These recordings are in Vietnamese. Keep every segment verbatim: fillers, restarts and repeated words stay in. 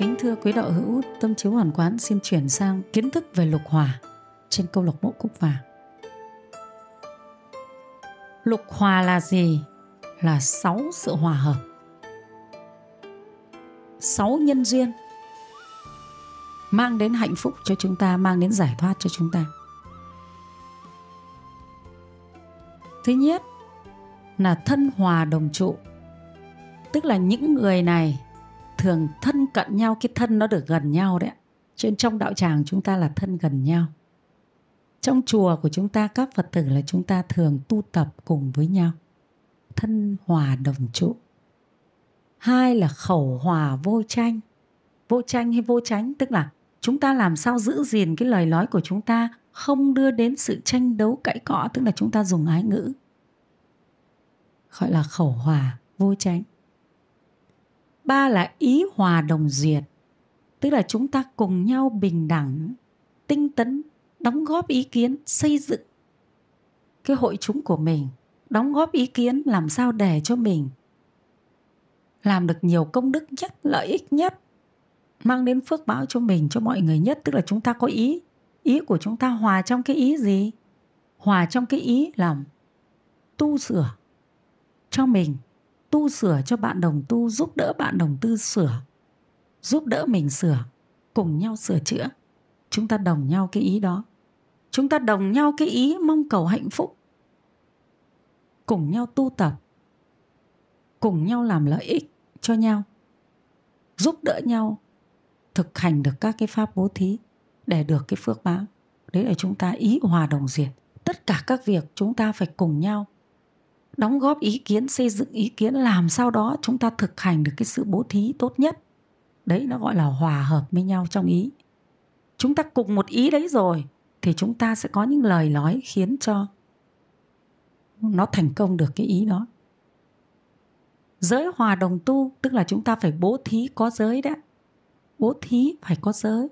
Kính thưa quý đạo hữu, Tâm Chiếu Hoàn Quán xin chuyển sang kiến thức về lục hòa trên câu lạc bộ Cúc Vàng. Lục hòa là gì? Là sáu sự hòa hợp, sáu nhân duyên mang đến hạnh phúc cho chúng ta, mang đến giải thoát cho chúng ta. Thứ nhất là thân hòa đồng trụ, tức là những người này thường thân cận nhau, cái thân nó được gần nhau đấy. Trên trong đạo tràng chúng ta là thân gần nhau. Trong chùa của chúng ta, các Phật tử là chúng ta thường tu tập cùng với nhau. Thân hòa đồng trụ. Hai là khẩu hòa vô tranh. Vô tranh hay vô tránh, tức là chúng ta làm sao giữ gìn cái lời nói của chúng ta, không đưa đến sự tranh đấu cãi cọ, tức là chúng ta dùng ái ngữ. Gọi là khẩu hòa vô tránh. Ba là ý hòa đồng duyệt, tức là chúng ta cùng nhau bình đẳng, tinh tấn, đóng góp ý kiến, xây dựng cái hội chúng của mình, đóng góp ý kiến làm sao để cho mình làm được nhiều công đức nhất, lợi ích nhất, mang đến phước báo cho mình, cho mọi người nhất. Tức là chúng ta có ý, ý của chúng ta hòa trong cái ý gì? Hòa trong cái ý làm tu sửa cho mình, tu sửa cho bạn đồng tu, giúp đỡ bạn đồng tu sửa, giúp đỡ mình sửa, cùng nhau sửa chữa. Chúng ta đồng nhau cái ý đó. Chúng ta đồng nhau cái ý mong cầu hạnh phúc, cùng nhau tu tập, cùng nhau làm lợi ích cho nhau, giúp đỡ nhau thực hành được các cái pháp bố thí để được cái phước báo. Đấy là chúng ta ý hòa đồng duyệt. Tất cả các việc chúng ta phải cùng nhau đóng góp ý kiến, xây dựng ý kiến, làm sao đó chúng ta thực hành được cái sự bố thí tốt nhất. Đấy, nó gọi là hòa hợp với nhau trong ý. Chúng ta cùng một ý đấy rồi thì chúng ta sẽ có những lời nói khiến cho nó thành công được cái ý đó. Giới hòa đồng tu, tức là chúng ta phải bố thí có giới đấy. Bố thí phải có giới,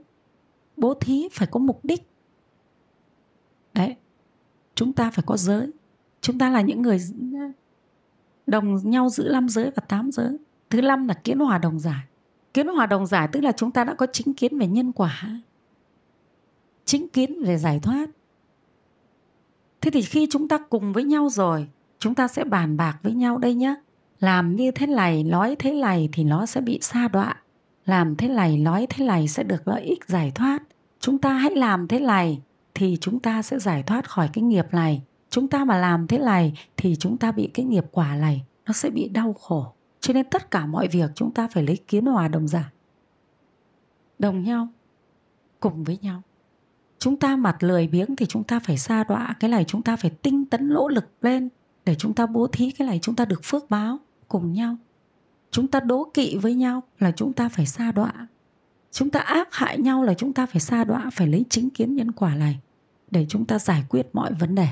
bố thí phải có mục đích. Đấy, chúng ta phải có giới. Chúng ta là những người đồng nhau giữ năm giới và tám giới. Thứ năm là kiến hòa đồng giải. Kiến hòa đồng giải tức là chúng ta đã có chính kiến về nhân quả, chính kiến về giải thoát. Thế thì khi chúng ta cùng với nhau rồi, chúng ta sẽ bàn bạc với nhau đây nhá. Làm như thế này, nói thế này thì nó sẽ bị sa đọa. Làm thế này, nói thế này sẽ được lợi ích giải thoát. Chúng ta hãy làm thế này thì chúng ta sẽ giải thoát khỏi cái nghiệp này. Chúng ta mà làm thế này thì chúng ta bị cái nghiệp quả này, nó sẽ bị đau khổ. Cho nên tất cả mọi việc chúng ta phải lấy kiến hòa đồng giải. Đồng nhau, cùng với nhau. Chúng ta mặt lười biếng thì chúng ta phải sa đọa. Cái này chúng ta phải tinh tấn nỗ lực lên để chúng ta bố thí, cái này chúng ta được phước báo cùng nhau. Chúng ta đố kỵ với nhau là chúng ta phải sa đọa. Chúng ta ác hại nhau là chúng ta phải sa đọa, phải lấy chính kiến nhân quả này để chúng ta giải quyết mọi vấn đề.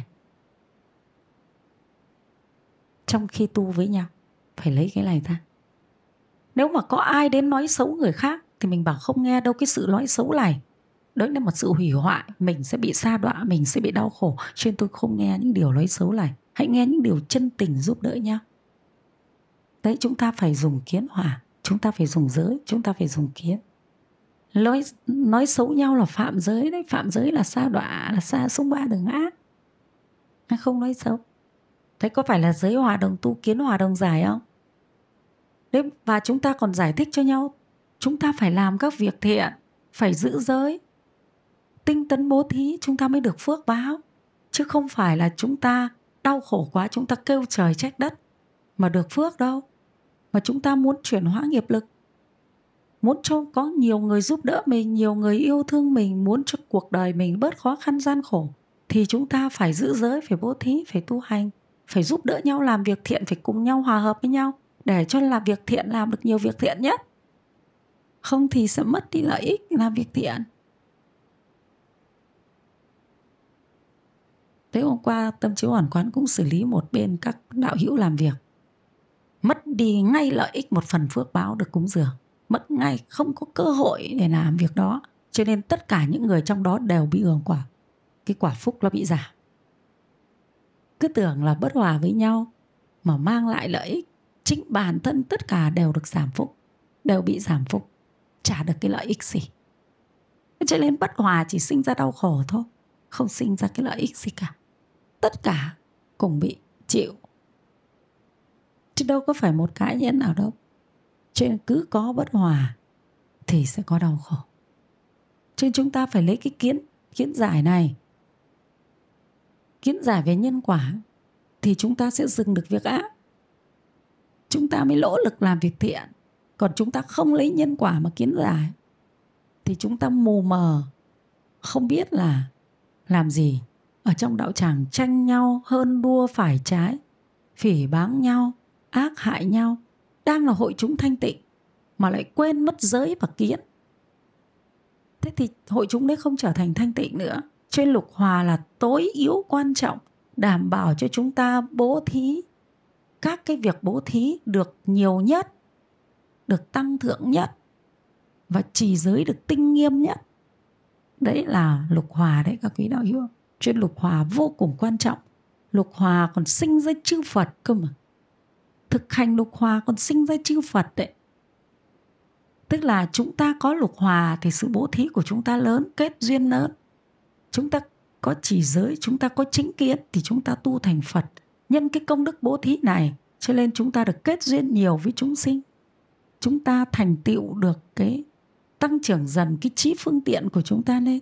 Trong khi tu với nhau, phải lấy cái này ra. Nếu mà có ai đến nói xấu người khác thì mình bảo không nghe đâu, cái sự nói xấu này, đấy là một sự hủy hoại, mình sẽ bị sa đọa, mình sẽ bị đau khổ. Cho nên tôi không nghe những điều nói xấu này. Hãy nghe những điều chân tình giúp đỡ nhau. Đấy, chúng ta phải dùng kiến hòa, chúng ta phải dùng giới, chúng ta phải dùng kiến. Nói, nói xấu nhau là phạm giới đấy, phạm giới là sa đọa, là sa sông ba đường ác. Không nói xấu. Thế có phải là giới hòa đồng tu, kiến hòa đồng giải không? Đấy, và chúng ta còn giải thích cho nhau. Chúng ta phải làm các việc thiện, phải giữ giới, tinh tấn bố thí, chúng ta mới được phước báo. Chứ không phải là chúng ta đau khổ quá, chúng ta kêu trời trách đất mà được phước đâu. Mà chúng ta muốn chuyển hóa nghiệp lực, muốn cho có nhiều người giúp đỡ mình, nhiều người yêu thương mình, muốn cho cuộc đời mình bớt khó khăn gian khổ, thì chúng ta phải giữ giới, phải bố thí, phải tu hành, phải giúp đỡ nhau làm việc thiện, phải cùng nhau hòa hợp với nhau để cho làm việc thiện, làm được nhiều việc thiện nhất. Không thì sẽ mất đi lợi ích làm việc thiện. Thế hôm qua Tâm Chiếu Hoàn Quán cũng xử lý một bên các đạo hữu làm việc, mất đi ngay lợi ích một phần phước báo được cúng dường, mất ngay, không có cơ hội để làm việc đó. Cho nên tất cả những người trong đó đều bị hưởng quả, cái quả phúc nó bị giảm. Cứ tưởng là bất hòa với nhau mà mang lại lợi ích, chính bản thân tất cả đều được giảm phúc, đều bị giảm phúc. chả được cái lợi ích gì. Cho nên bất hòa chỉ sinh ra đau khổ thôi, không sinh ra cái lợi ích gì cả. Tất cả cùng bị chịu, chứ đâu có phải một cá nhân nào đâu. Cho nên cứ có bất hòa thì sẽ có đau khổ. Cho nên chúng ta phải lấy cái kiến kiến giải này, kiến giải về nhân quả, thì chúng ta sẽ dừng được việc ác, chúng ta mới nỗ lực làm việc thiện. Còn chúng ta không lấy nhân quả mà kiến giải thì chúng ta mù mờ, không biết là làm gì. Ở trong đạo tràng tranh nhau, hơn đua phải trái, phỉ báng nhau, ác hại nhau. Đang là hội chúng thanh tịnh mà lại quên mất giới và kiến, thế thì hội chúng đấy không trở thành thanh tịnh nữa. Trên lục hòa là tối yếu quan trọng, đảm bảo cho chúng ta bố thí, các cái việc bố thí được nhiều nhất, được tăng thượng nhất, và trì giới được tinh nghiêm nhất. Đấy là lục hòa đấy các quý đạo hữu. Trên lục hòa vô cùng quan trọng. Lục hòa còn sinh ra chư Phật cơ mà. Thực hành lục hòa còn sinh ra chư Phật đấy. Tức là chúng ta có lục hòa thì sự bố thí của chúng ta lớn, kết duyên lớn. Chúng ta có trì giới, chúng ta có chính kiến thì chúng ta tu thành Phật. Nhân cái công đức bố thí này, cho nên chúng ta được kết duyên nhiều với chúng sinh. Chúng ta thành tựu được cái tăng trưởng dần cái trí phương tiện của chúng ta lên.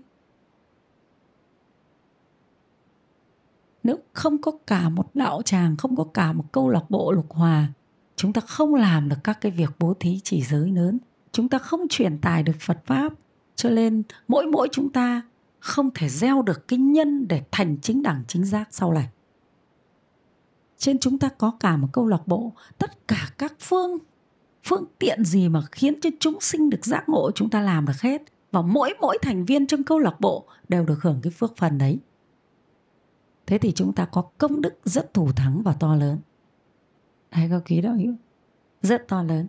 Nếu không có cả một đạo tràng, không có cả một câu lạc bộ lục hòa, chúng ta không làm được các cái việc bố thí chỉ giới lớn, chúng ta không truyền tải được Phật Pháp. Cho nên mỗi mỗi chúng ta không thể gieo được cái nhân để thành chính đẳng chính giác sau này. Trên chúng ta có cả một câu lạc bộ, tất cả các phương phương tiện gì mà khiến cho chúng sinh được giác ngộ chúng ta làm được hết. Và mỗi mỗi thành viên trong câu lạc bộ đều được hưởng cái phước phần đấy. Thế thì chúng ta có công đức rất thù thắng và to lớn. Đấy các quý đạo hữu, rất to lớn.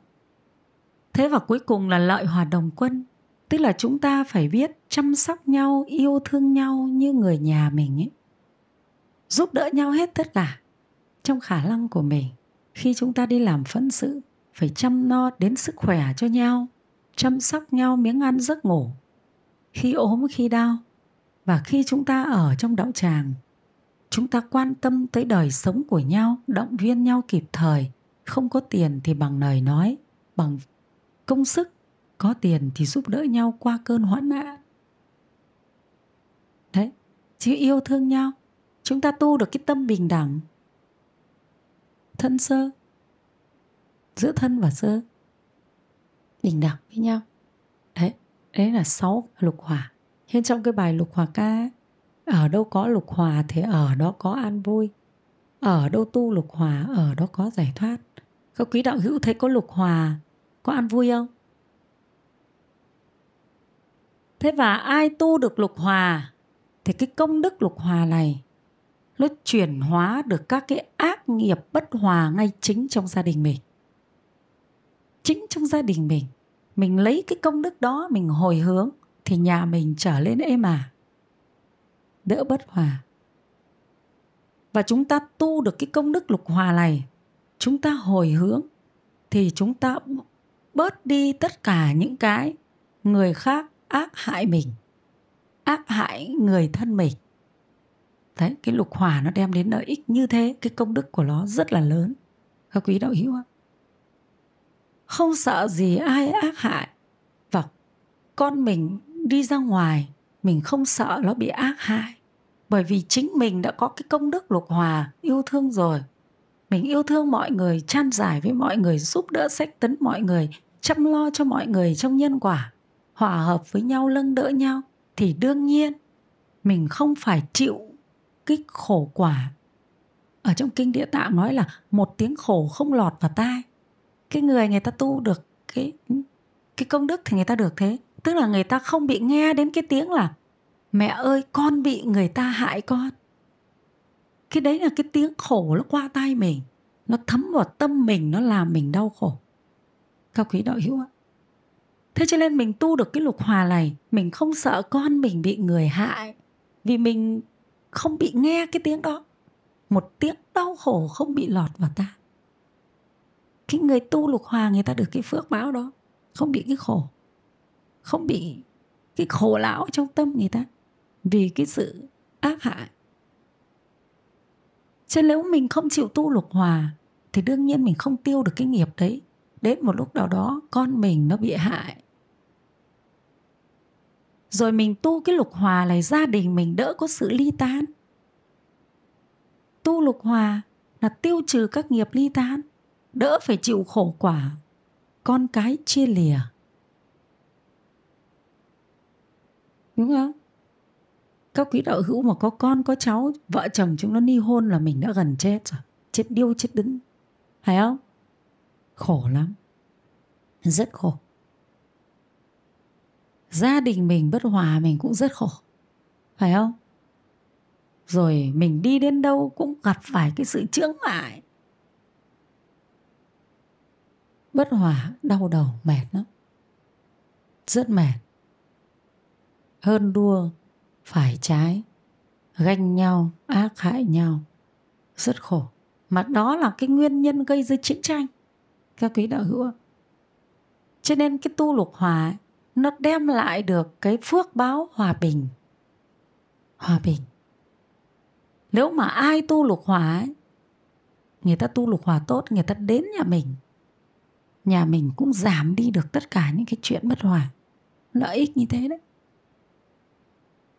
Thế và cuối cùng là lợi hòa đồng quân. Tức là chúng ta phải biết chăm sóc nhau, yêu thương nhau như người nhà mình ấy. Giúp đỡ nhau hết tất cả trong khả năng của mình. Khi chúng ta đi làm phận sự, phải chăm lo đến sức khỏe cho nhau, chăm sóc nhau miếng ăn giấc ngủ, khi ốm khi đau. Và khi chúng ta ở trong đạo tràng, chúng ta quan tâm tới đời sống của nhau, động viên nhau kịp thời. Không có tiền thì bằng lời nói, bằng công sức. Có tiền thì giúp đỡ nhau qua cơn hoạn nạn. Đấy, chứ yêu thương nhau. Chúng ta tu được cái tâm bình đẳng, thân sơ, giữa thân và sơ, bình đẳng với nhau. Đấy, đấy là sáu lục hòa. Hiện trong cái bài lục hòa ca, ở đâu có lục hòa thì ở đó có an vui, ở đâu tu lục hòa ở đó có giải thoát. Các quý đạo hữu thấy có lục hòa có an vui không? Thế và ai tu được lục hòa thì cái công đức lục hòa này nó chuyển hóa được các cái ác nghiệp bất hòa ngay chính trong gia đình mình. Chính trong gia đình mình, mình lấy cái công đức đó mình hồi hướng thì nhà mình trở lên êm ả, đỡ bất hòa. Và chúng ta tu được cái công đức lục hòa này, chúng ta hồi hướng thì chúng ta bớt đi tất cả những cái người khác ác hại mình, ác hại người thân mình. Đấy, cái lục hòa nó đem đến lợi ích như thế. Cái công đức của nó rất là lớn các quý đạo hữu ạ. Không sợ gì ai ác hại. Và con mình đi ra ngoài, mình không sợ nó bị ác hại, bởi vì chính mình đã có cái công đức lục hòa yêu thương rồi. Mình yêu thương mọi người, chan giải với mọi người, giúp đỡ sách tấn mọi người, chăm lo cho mọi người trong nhân quả, hòa hợp với nhau, nâng đỡ nhau, thì đương nhiên mình không phải chịu cái khổ quả. Ở trong kinh Địa Tạng nói là một tiếng khổ không lọt vào tai. Cái người người ta tu được cái, cái công đức thì người ta được thế. Tức là người ta không bị nghe đến cái tiếng là mẹ ơi con bị người ta hại con. Cái đấy là cái tiếng khổ nó qua tai mình, nó thấm vào tâm mình, nó làm mình đau khổ các quý đạo hữu ạ. Thế cho nên mình tu được cái lục hòa này, mình không sợ con mình bị người hại, vì mình không bị nghe cái tiếng đó. Một tiếng đau khổ không bị lọt vào ta. Cái người tu lục hòa người ta được cái phước báo đó, không bị cái khổ. không bị cái khổ lão trong tâm người ta vì cái sự ác hại. Chứ nếu mình không chịu tu lục hòa thì đương nhiên mình không tiêu được cái nghiệp đấy. Đến một lúc nào đó con mình nó bị hại. Rồi mình tu cái lục hòa này, gia đình mình đỡ có sự ly tán. Tu lục hòa là tiêu trừ các nghiệp ly tán, đỡ phải chịu khổ quả con cái chia lìa. Đúng không? Các quý đạo hữu mà có con, có cháu, vợ chồng chúng nó ly hôn là mình đã gần chết rồi. Chết điêu, chết đứng. Phải không? Khổ lắm. Rất khổ. Gia đình mình bất hòa mình cũng rất khổ. Phải không? Rồi mình đi đến đâu cũng gặp phải cái sự chướng ngại. Bất hòa, đau đầu, mệt lắm. Rất mệt. Hơn đua, phải trái, ganh nhau, ác hại nhau. Rất khổ. Mà đó là cái nguyên nhân gây ra chiến tranh, các quý đạo hữu. Cho nên cái tu lục hòa ấy, nó đem lại được cái phước báo hòa bình. Hòa bình. Nếu mà ai tu lục hòa ấy, người ta tu lục hòa tốt, người ta đến nhà mình, nhà mình cũng giảm đi được tất cả những cái chuyện bất hòa. Lợi ích như thế đấy.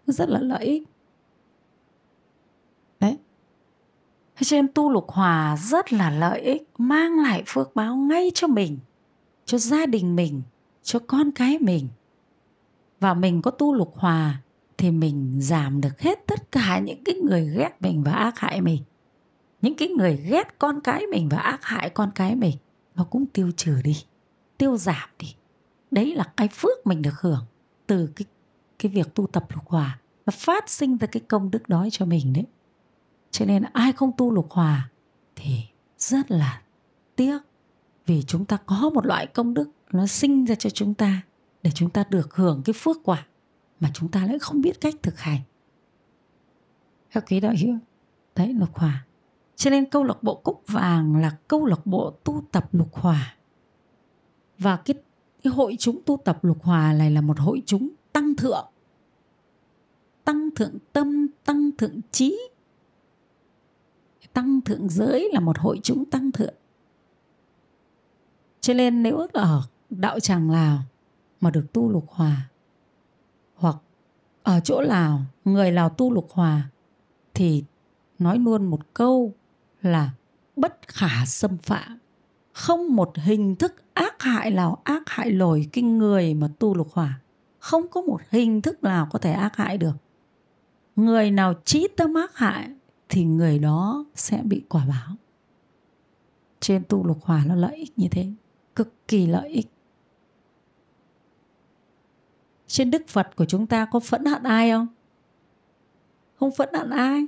Rất là lợi ích. Đấy. Cho nên tu lục hòa rất là lợi ích, mang lại phước báo ngay cho mình, cho gia đình mình, cho con cái mình. Và mình có tu lục hòa thì mình giảm được hết tất cả những cái người ghét mình và ác hại mình. Những cái người ghét con cái mình và ác hại con cái mình, nó cũng tiêu trừ đi, tiêu giảm đi. Đấy là cái phước mình được hưởng từ cái cái việc tu tập lục hòa, nó phát sinh ra cái công đức đói cho mình đấy. Cho nên ai không tu lục hòa thì rất là tiếc, vì chúng ta có một loại công đức nó sinh ra cho chúng ta để chúng ta được hưởng cái phước quả mà chúng ta lại không biết cách thực hành. Các quý đạo hữu, đấy, lục hòa. Cho nên câu lạc bộ Cúc Vàng là câu lạc bộ tu tập lục hòa. Và cái, cái hội chúng tu tập lục hòa này là một hội chúng tăng thượng, tăng thượng tâm, tăng thượng trí, tăng thượng giới, là một hội chúng tăng thượng. Cho nên nếu ở đạo tràng Lào mà được tu lục hòa, hoặc ở chỗ Lào, người Lào tu lục hòa, thì nói luôn một câu là bất khả xâm phạm. Không một hình thức ác hại nào ác hại nổi cái người mà tu lục hòa. Không có một hình thức nào có thể ác hại được. Người nào chí tâm ác hại thì người đó sẽ bị quả báo. Trên tu lục hòa nó lợi ích như thế, cực kỳ lợi ích. Trên Đức Phật của chúng ta có phẫn hận ai không? Không phẫn hận ai.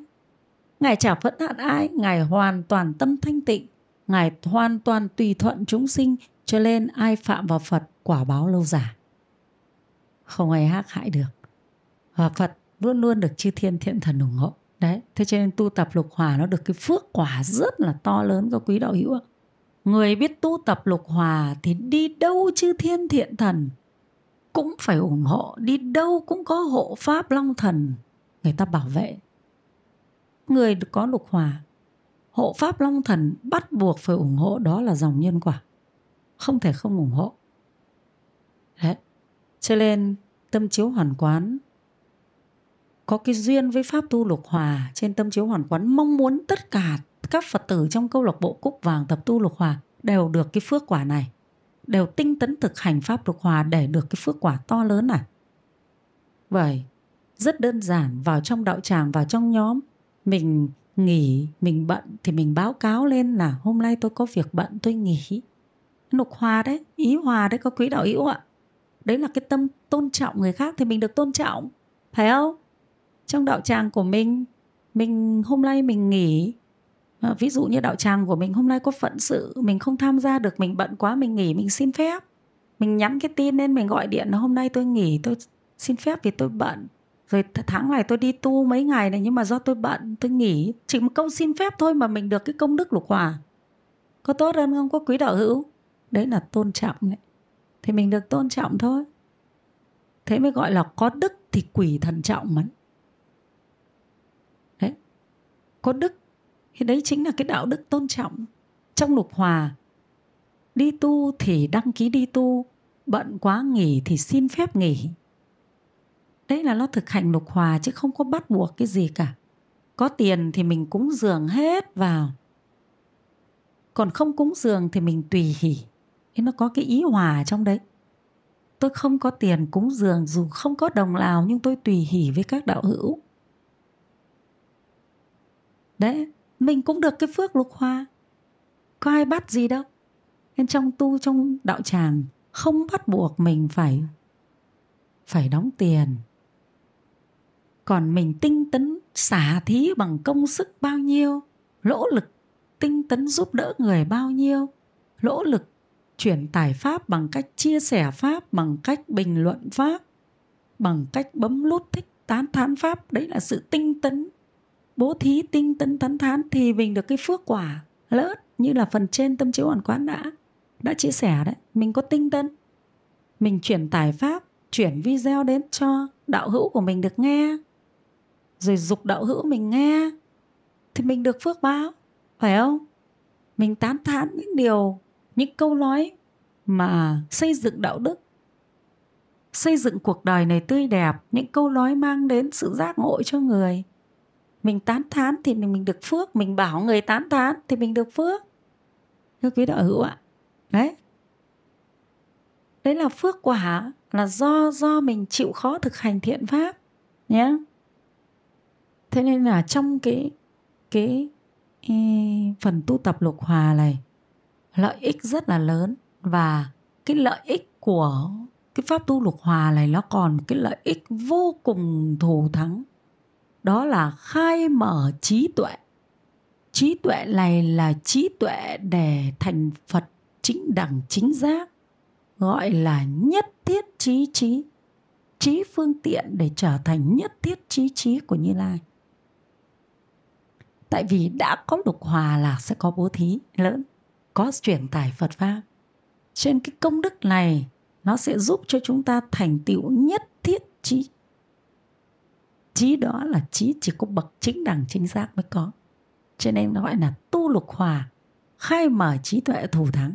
Ngài chả phẫn hận ai. Ngài hoàn toàn tâm thanh tịnh, Ngài hoàn toàn tùy thuận chúng sinh. Cho nên ai phạm vào Phật, quả báo lâu dài, không ai hắc hại được. Và Phật luôn luôn được chư thiên thiện thần ủng hộ. Đấy, thế cho nên tu tập lục hòa nó được cái phước quả rất là to lớn các quý đạo hữu. Người biết tu tập lục hòa thì đi đâu chư thiên thiện thần cũng phải ủng hộ, đi đâu cũng có hộ pháp long thần người ta bảo vệ. Người có lục hòa, hộ pháp long thần bắt buộc phải ủng hộ, đó là dòng nhân quả, không thể không ủng hộ. Đấy. Cho nên Tâm Chiếu Hoàn Quán có cái duyên với pháp tu lục hòa. Trên Tâm Chiếu Hoàn Quán mong muốn tất cả các Phật tử trong câu lạc bộ Cúc Vàng tập tu lục hòa đều được cái phước quả này, đều tinh tấn thực hành pháp lục hòa để được cái phước quả to lớn này. Vậy rất đơn giản, vào trong đạo tràng, vào trong nhóm, mình nghỉ, mình bận thì mình báo cáo lên là hôm nay tôi có việc bận, tôi nghỉ. Lục hòa đấy, ý hòa đấy các quý đạo hữu ạ. Đấy là cái tâm tôn trọng người khác thì mình được tôn trọng, phải không? Trong đạo tràng của mình, mình hôm nay mình nghỉ. À, ví dụ như đạo tràng của mình hôm nay có phận sự, mình không tham gia được, mình bận quá, mình nghỉ, mình xin phép. Mình nhắn cái tin lên, mình gọi điện là hôm nay tôi nghỉ, tôi xin phép vì tôi bận. Rồi tháng này tôi đi tu mấy ngày này, nhưng mà do tôi bận, tôi nghỉ. Chỉ một câu xin phép thôi mà mình được cái công đức lục hòa. Có tốt hơn không các quý đạo hữu? Đấy là tôn trọng đấy. Thì mình được tôn trọng thôi. Thế mới gọi là có đức thì quỷ thần trọng mà. Đấy, có đức thì đấy chính là cái đạo đức tôn trọng. Trong lục hòa, đi tu thì đăng ký đi tu, bận quá nghỉ thì xin phép nghỉ. Đấy là nó thực hành lục hòa chứ không có bắt buộc cái gì cả. Có tiền thì mình cúng dường hết vào, còn không cúng dường thì mình tùy hỷ. Thế nó có cái ý hòa trong đấy. Tôi không có tiền cúng dường dù không có đồng nào, nhưng tôi tùy hỷ với các đạo hữu. Đấy, mình cũng được cái phước lục hòa, có ai bắt gì đâu. Nên trong tu, trong đạo tràng không bắt buộc mình phải phải đóng tiền. Còn mình tinh tấn xả thí bằng công sức bao nhiêu, lỗ lực tinh tấn giúp đỡ người bao nhiêu, lỗ lực truyền tải pháp bằng cách chia sẻ pháp, bằng cách bình luận pháp, bằng cách bấm nút thích tán thán pháp, đấy là sự tinh tấn bố thí, tinh tấn tán thán thì mình được cái phước quả lớn, như là phần trên Tâm Chiếu Hoàn Quán đã đã chia sẻ đấy. Mình có tinh tấn, mình truyền tải pháp, chuyển video đến cho đạo hữu của mình được nghe, rồi dục đạo hữu mình nghe, thì mình được phước báo, phải không? Mình tán thán những điều, những câu nói mà xây dựng đạo đức, xây dựng cuộc đời này tươi đẹp, những câu nói mang đến sự giác ngộ cho người. Mình tán thán thì mình được phước, mình bảo người tán thán thì mình được phước. Thưa quý đạo hữu ạ, đấy, đấy là phước quả, là do do mình chịu khó thực hành thiện pháp nhé. Thế nên là trong cái cái phần tu tập lục hòa này lợi ích rất là lớn, và cái lợi ích của cái pháp tu lục hòa này nó còn cái lợi ích vô cùng thù thắng, đó là khai mở trí tuệ. Trí tuệ này là trí tuệ để thành Phật chính đẳng chính giác, gọi là nhất thiết trí trí, trí phương tiện để trở thành nhất thiết trí trí của Như Lai. Tại vì đã có lục hòa là sẽ có bố thí lớn, có truyền tải Phật pháp, trên cái công đức này nó sẽ giúp cho chúng ta thành tựu nhất thiết trí. Trí đó là trí chỉ có bậc chính đẳng chính giác mới có, cho nên nó gọi là tu lục hòa, khai mở trí tuệ thù thắng.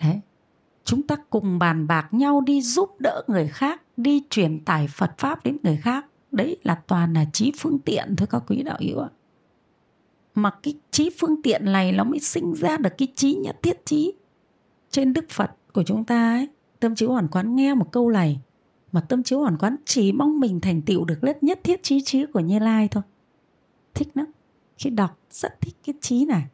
Đấy, chúng ta cùng bàn bạc nhau đi giúp đỡ người khác, đi truyền tải Phật pháp đến người khác, đấy là toàn là trí phương tiện thôi các quý đạo hữu ạ. Mà cái trí phương tiện này nó mới sinh ra được cái trí nhất thiết trí. Trên Đức Phật của chúng ta ấy, Tâm Chiếu Hoàn Quán nghe một câu này mà Tâm Chiếu Hoàn Quán chỉ mong mình thành tựu được lớp nhất thiết trí trí của Như Lai thôi. Thích lắm, khi đọc rất thích cái trí này.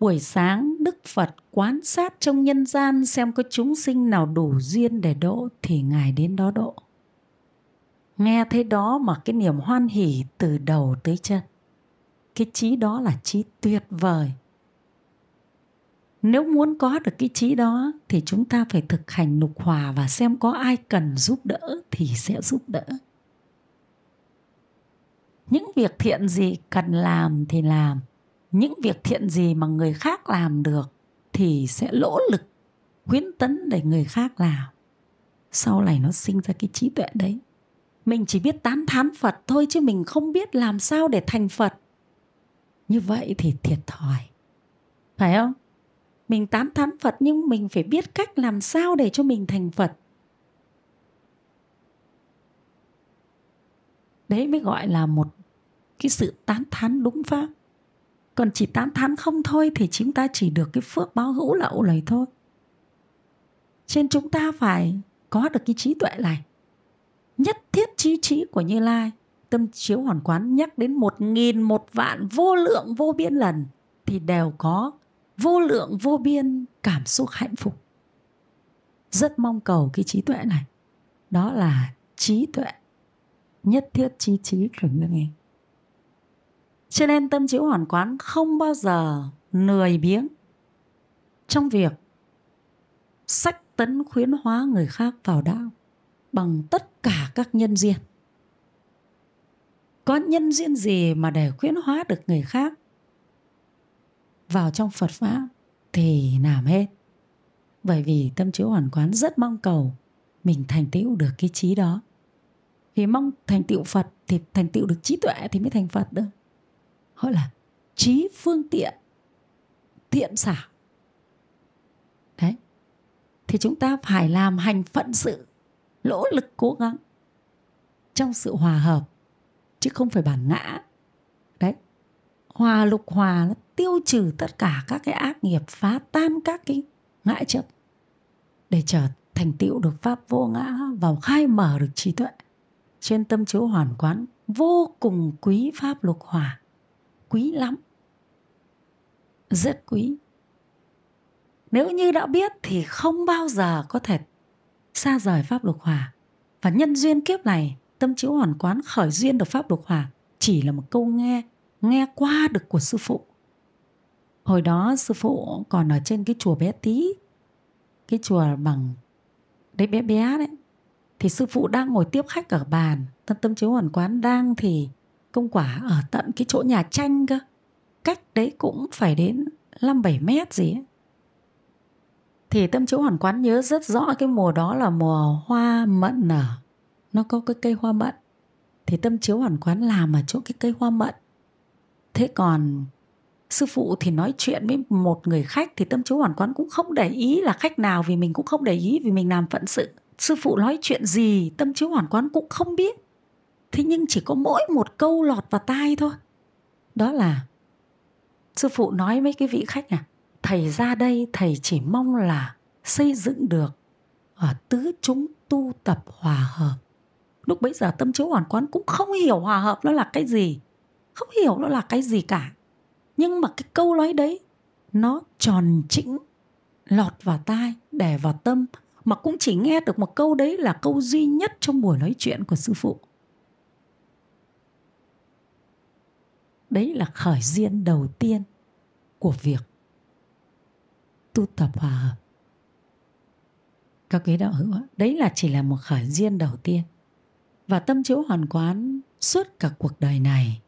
Buổi sáng Đức Phật quan sát trong nhân gian xem có chúng sinh nào đủ duyên để độ thì Ngài đến đó độ. Nghe thấy đó mà cái niềm hoan hỉ từ đầu tới chân. Cái trí đó là trí tuyệt vời. Nếu muốn có được cái trí đó thì chúng ta phải thực hành lục hòa, và xem có ai cần giúp đỡ thì sẽ giúp đỡ. Những việc thiện gì cần làm thì làm, những việc thiện gì mà người khác làm được thì sẽ nỗ lực khuyến tấn để người khác làm. Sau này nó sinh ra cái trí tuệ đấy. Mình chỉ biết tán thán Phật thôi chứ mình không biết làm sao để thành Phật. Như vậy thì thiệt thòi, phải không? Mình tán thán Phật nhưng mình phải biết cách làm sao để cho mình thành Phật. Đấy mới gọi là một cái sự tán thán đúng pháp. Còn chỉ tán thán không thôi thì chúng ta chỉ được cái phước báo hữu lậu này thôi. Trên chúng ta phải có được cái trí tuệ này, nhất thiết trí trí của Như Lai. Tâm Chiếu Hoàn Quán nhắc đến một nghìn một vạn vô lượng vô biên lần thì đều có vô lượng vô biên cảm xúc hạnh phúc. Rất mong cầu cái trí tuệ này, đó là trí tuệ nhất thiết trí trí của Như Lai. Cho nên Tâm Chiếu Hoàn Quán không bao giờ lười biếng trong việc sách tấn khuyến hóa người khác vào đạo bằng tất cả các nhân duyên. Có nhân duyên gì mà để khuyến hóa được người khác vào trong Phật pháp thì làm hết. Bởi vì tâm chiếu hoàn quán rất mong cầu mình thành tựu được cái trí đó. Vì mong thành tựu Phật thì thành tựu được trí tuệ thì mới thành Phật được. Gọi là trí phương tiện, thiện xảo. Đấy. Thì chúng ta phải làm hành phận sự, nỗ lực cố gắng trong sự hòa hợp, chứ không phải bản ngã. Đấy. Hòa lục hòa nó tiêu trừ tất cả các cái ác nghiệp, phá tan các cái ngã chấp để trở thành tựu được pháp vô ngã và khai mở được trí tuệ. Trên tâm chiếu hoàn quán vô cùng quý pháp lục hòa, quý lắm, rất quý. Nếu như đã biết thì không bao giờ có thể xa rời pháp lục hòa. Và nhân duyên kiếp này, tâm chiếu hoàn quán khởi duyên được pháp lục hòa chỉ là một câu nghe, nghe qua được của sư phụ. Hồi đó sư phụ còn ở trên cái chùa bé tí, cái chùa bằng đấy bé bé đấy, thì sư phụ đang ngồi tiếp khách ở bàn, tâm tâm chiếu hoàn quán đang thì công quả ở tận cái chỗ nhà tranh cơ, cách đấy cũng phải đến năm bảy mét gì ấy. Thì tâm chiếu hoàn quán nhớ rất rõ cái mùa đó là mùa hoa mận nở, nó có cái cây hoa mận, thì tâm chiếu hoàn quán làm ở chỗ cái cây hoa mận. Thế còn sư phụ thì nói chuyện với một người khách, thì tâm chiếu hoàn quán cũng không để ý là khách nào, vì mình cũng không để ý, vì mình làm phận sự. Sư phụ nói chuyện gì tâm chiếu hoàn quán cũng không biết. Thế nhưng chỉ có mỗi một câu lọt vào tai thôi. Đó là sư phụ nói mấy cái vị khách à, thầy ra đây thầy chỉ mong là xây dựng được ở tứ chúng tu tập hòa hợp. Lúc bấy giờ tâm chiếu hoàn quán cũng không hiểu hòa hợp nó là cái gì, không hiểu nó là cái gì cả. Nhưng mà cái câu nói đấy nó tròn chỉnh, lọt vào tai, đè vào tâm. Mà cũng chỉ nghe được một câu đấy là câu duy nhất trong buổi nói chuyện của sư phụ. Đấy là khởi duyên đầu tiên của việc tu tập hòa hợp. Các quý đạo hữu, đấy là chỉ là một khởi duyên đầu tiên. Và tâm chiếu hoàn quán suốt cả cuộc đời này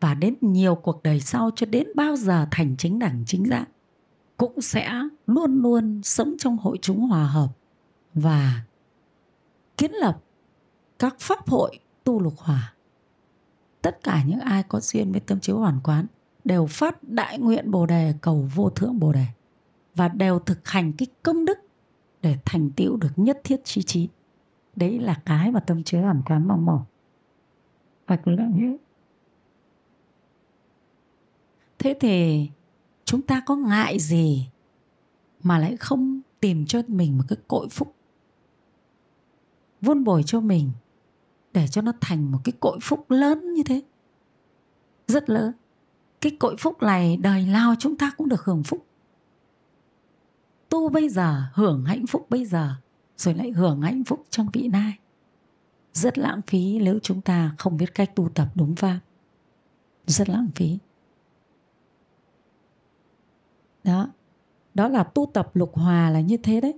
và đến nhiều cuộc đời sau, cho đến bao giờ thành chính đẳng chính giác, cũng sẽ luôn luôn sống trong hội chúng hòa hợp và kiến lập các pháp hội tu lục hòa. Tất cả những ai có duyên với tâm chiếu hoàn quán đều phát đại nguyện Bồ Đề, cầu vô thượng Bồ Đề, và đều thực hành cái công đức để thành tựu được nhất thiết chí trí. Đấy là cái mà tâm chiếu hoàn quán mong mỏi. Thế thì chúng ta có ngại gì mà lại không tìm cho mình một cái cội phúc, vun bồi cho mình để cho nó thành một cái cội phúc lớn như thế, rất lớn. Cái cội phúc này đời nào chúng ta cũng được hưởng phúc. Tu bây giờ hưởng hạnh phúc bây giờ, rồi lại hưởng hạnh phúc trong vị lai. Rất lãng phí nếu chúng ta không biết cách tu tập đúng pháp. Rất lãng phí. Đó, đó là tu tập lục hòa là như thế đấy.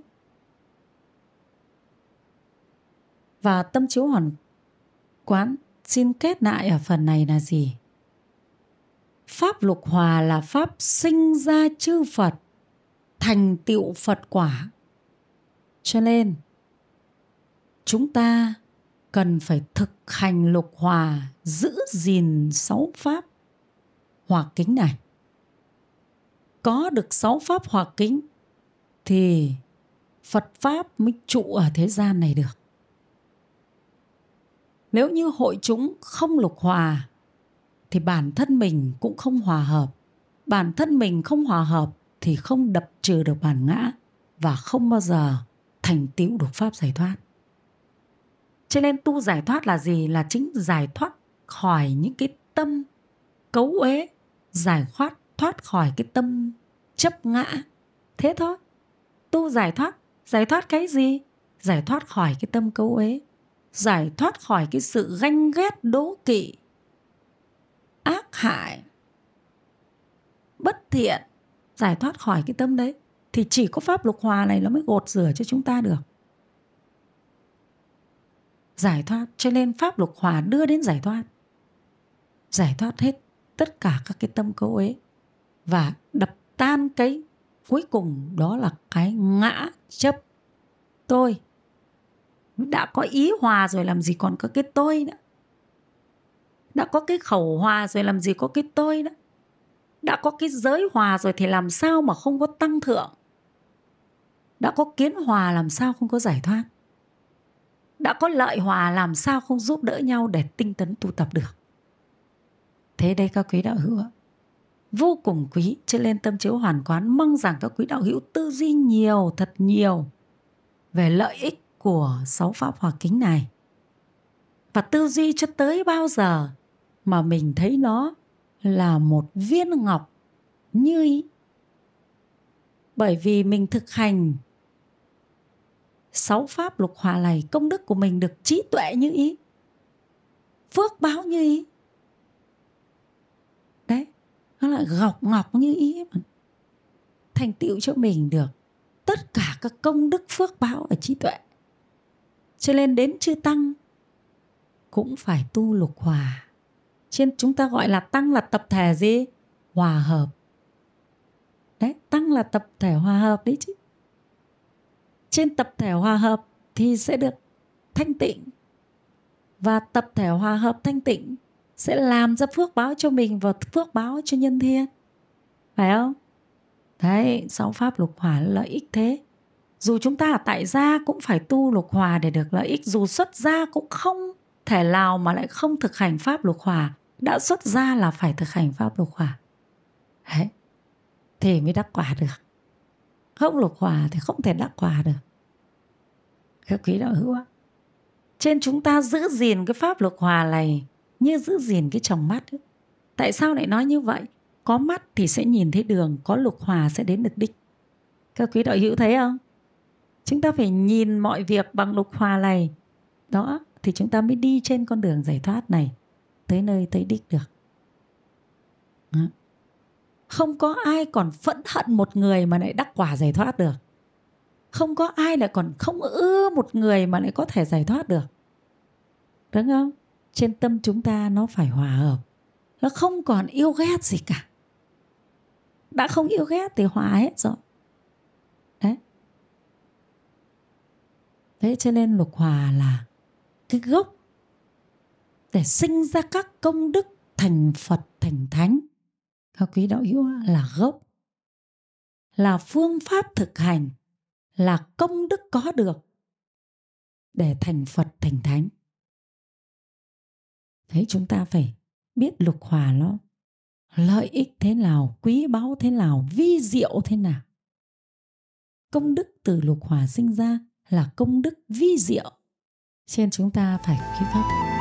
Và tâm chiếu hoàn quán xin kết lại ở phần này là gì? Pháp lục hòa là pháp sinh ra chư Phật, thành tựu Phật quả. Cho nên chúng ta cần phải thực hành lục hòa, giữ gìn sáu pháp hòa kính này. Có được sáu pháp hòa kính thì Phật pháp mới trụ ở thế gian này được. Nếu như hội chúng không lục hòa thì bản thân mình cũng không hòa hợp. Bản thân mình không hòa hợp thì không đập trừ được bản ngã và không bao giờ thành tựu được pháp giải thoát. Cho nên tu giải thoát là gì? Là chính giải thoát khỏi những cái tâm cấu uế, giải thoát thoát khỏi cái tâm chấp ngã. Thế thôi. Tu giải thoát. Giải thoát cái gì? Giải thoát khỏi cái tâm cấu uế, giải thoát khỏi cái sự ganh ghét, đố kỵ, ác hại, bất thiện. Giải thoát khỏi cái tâm đấy thì chỉ có pháp lục hòa này nó mới gột rửa cho chúng ta được giải thoát. Cho nên pháp lục hòa đưa đến giải thoát, giải thoát hết tất cả các cái tâm cấu uế và đập tan cái cuối cùng đó là cái ngã chấp tôi. Đã có ý hòa rồi làm gì còn có cái tôi nữa. Đã có cái khẩu hòa rồi làm gì có cái tôi nữa. Đã có cái giới hòa rồi thì làm sao mà không có tăng thượng. Đã có kiến hòa làm sao không có giải thoát. Đã có lợi hòa làm sao không giúp đỡ nhau để tinh tấn tu tập được. Thế đây các quý đạo hữu, vô cùng quý. Trên lên Tâm Chiếu Hoàn Quán mong rằng các quý đạo hữu tư duy nhiều, thật nhiều về lợi ích của sáu pháp hòa kính này. Và tư duy cho tới bao giờ mà mình thấy nó là một viên ngọc như ý. Bởi vì mình thực hành sáu pháp lục hòa này, công đức của mình được trí tuệ như ý, phước báo như ý. Đấy, nó là gọc ngọc như ý. Thành tựu cho mình được tất cả các công đức phước báo ở trí tuệ. Cho nên đến chư tăng cũng phải tu lục hòa. Trên chúng ta gọi là tăng là tập thể gì? Hòa hợp. Đấy, tăng là tập thể hòa hợp đấy chứ. Trên tập thể hòa hợp thì sẽ được thanh tịnh. Và tập thể hòa hợp thanh tịnh sẽ làm ra phước báo cho mình và phước báo cho nhân thiên. Phải không? Đấy, sáu pháp lục hòa lợi ích thế. Dù chúng ta ở tại gia cũng phải tu lục hòa để được lợi ích. Dù xuất gia cũng không thể nào mà lại không thực hành pháp lục hòa. Đã xuất gia là phải thực hành pháp lục hòa. Đấy, thì mới đắc quả được. Không lục hòa thì không thể đắc quả được. Các quý đạo hữu ạ, trên chúng ta giữ gìn cái pháp lục hòa này như giữ gìn cái tròng mắt ấy. Tại sao lại nói như vậy? Có mắt thì sẽ nhìn thấy đường, có lục hòa sẽ đến được đích. Các quý đạo hữu thấy không? Chúng ta phải nhìn mọi việc bằng lục hòa này. Đó, thì chúng ta mới đi trên con đường giải thoát này, tới nơi tới đích được. Đó. Không có ai còn phẫn hận một người mà lại đắc quả giải thoát được. Không có ai lại còn không ưa một người mà lại có thể giải thoát được. Đúng không? Trên tâm chúng ta nó phải hòa hợp. Nó không còn yêu ghét gì cả. Đã không yêu ghét thì hòa hết rồi. Đấy. Thế cho nên lục hòa là cái gốc để sinh ra các công đức thành Phật, thành Thánh. Các quý đạo hữu là gốc, là phương pháp thực hành, là công đức có được để thành Phật, thành Thánh. Thế chúng ta phải biết lục hòa nó lợi ích thế nào, quý báu thế nào, vi diệu thế nào. Công đức từ lục hòa sinh ra là công đức vi diệu. Trên chúng ta phải quý pháp.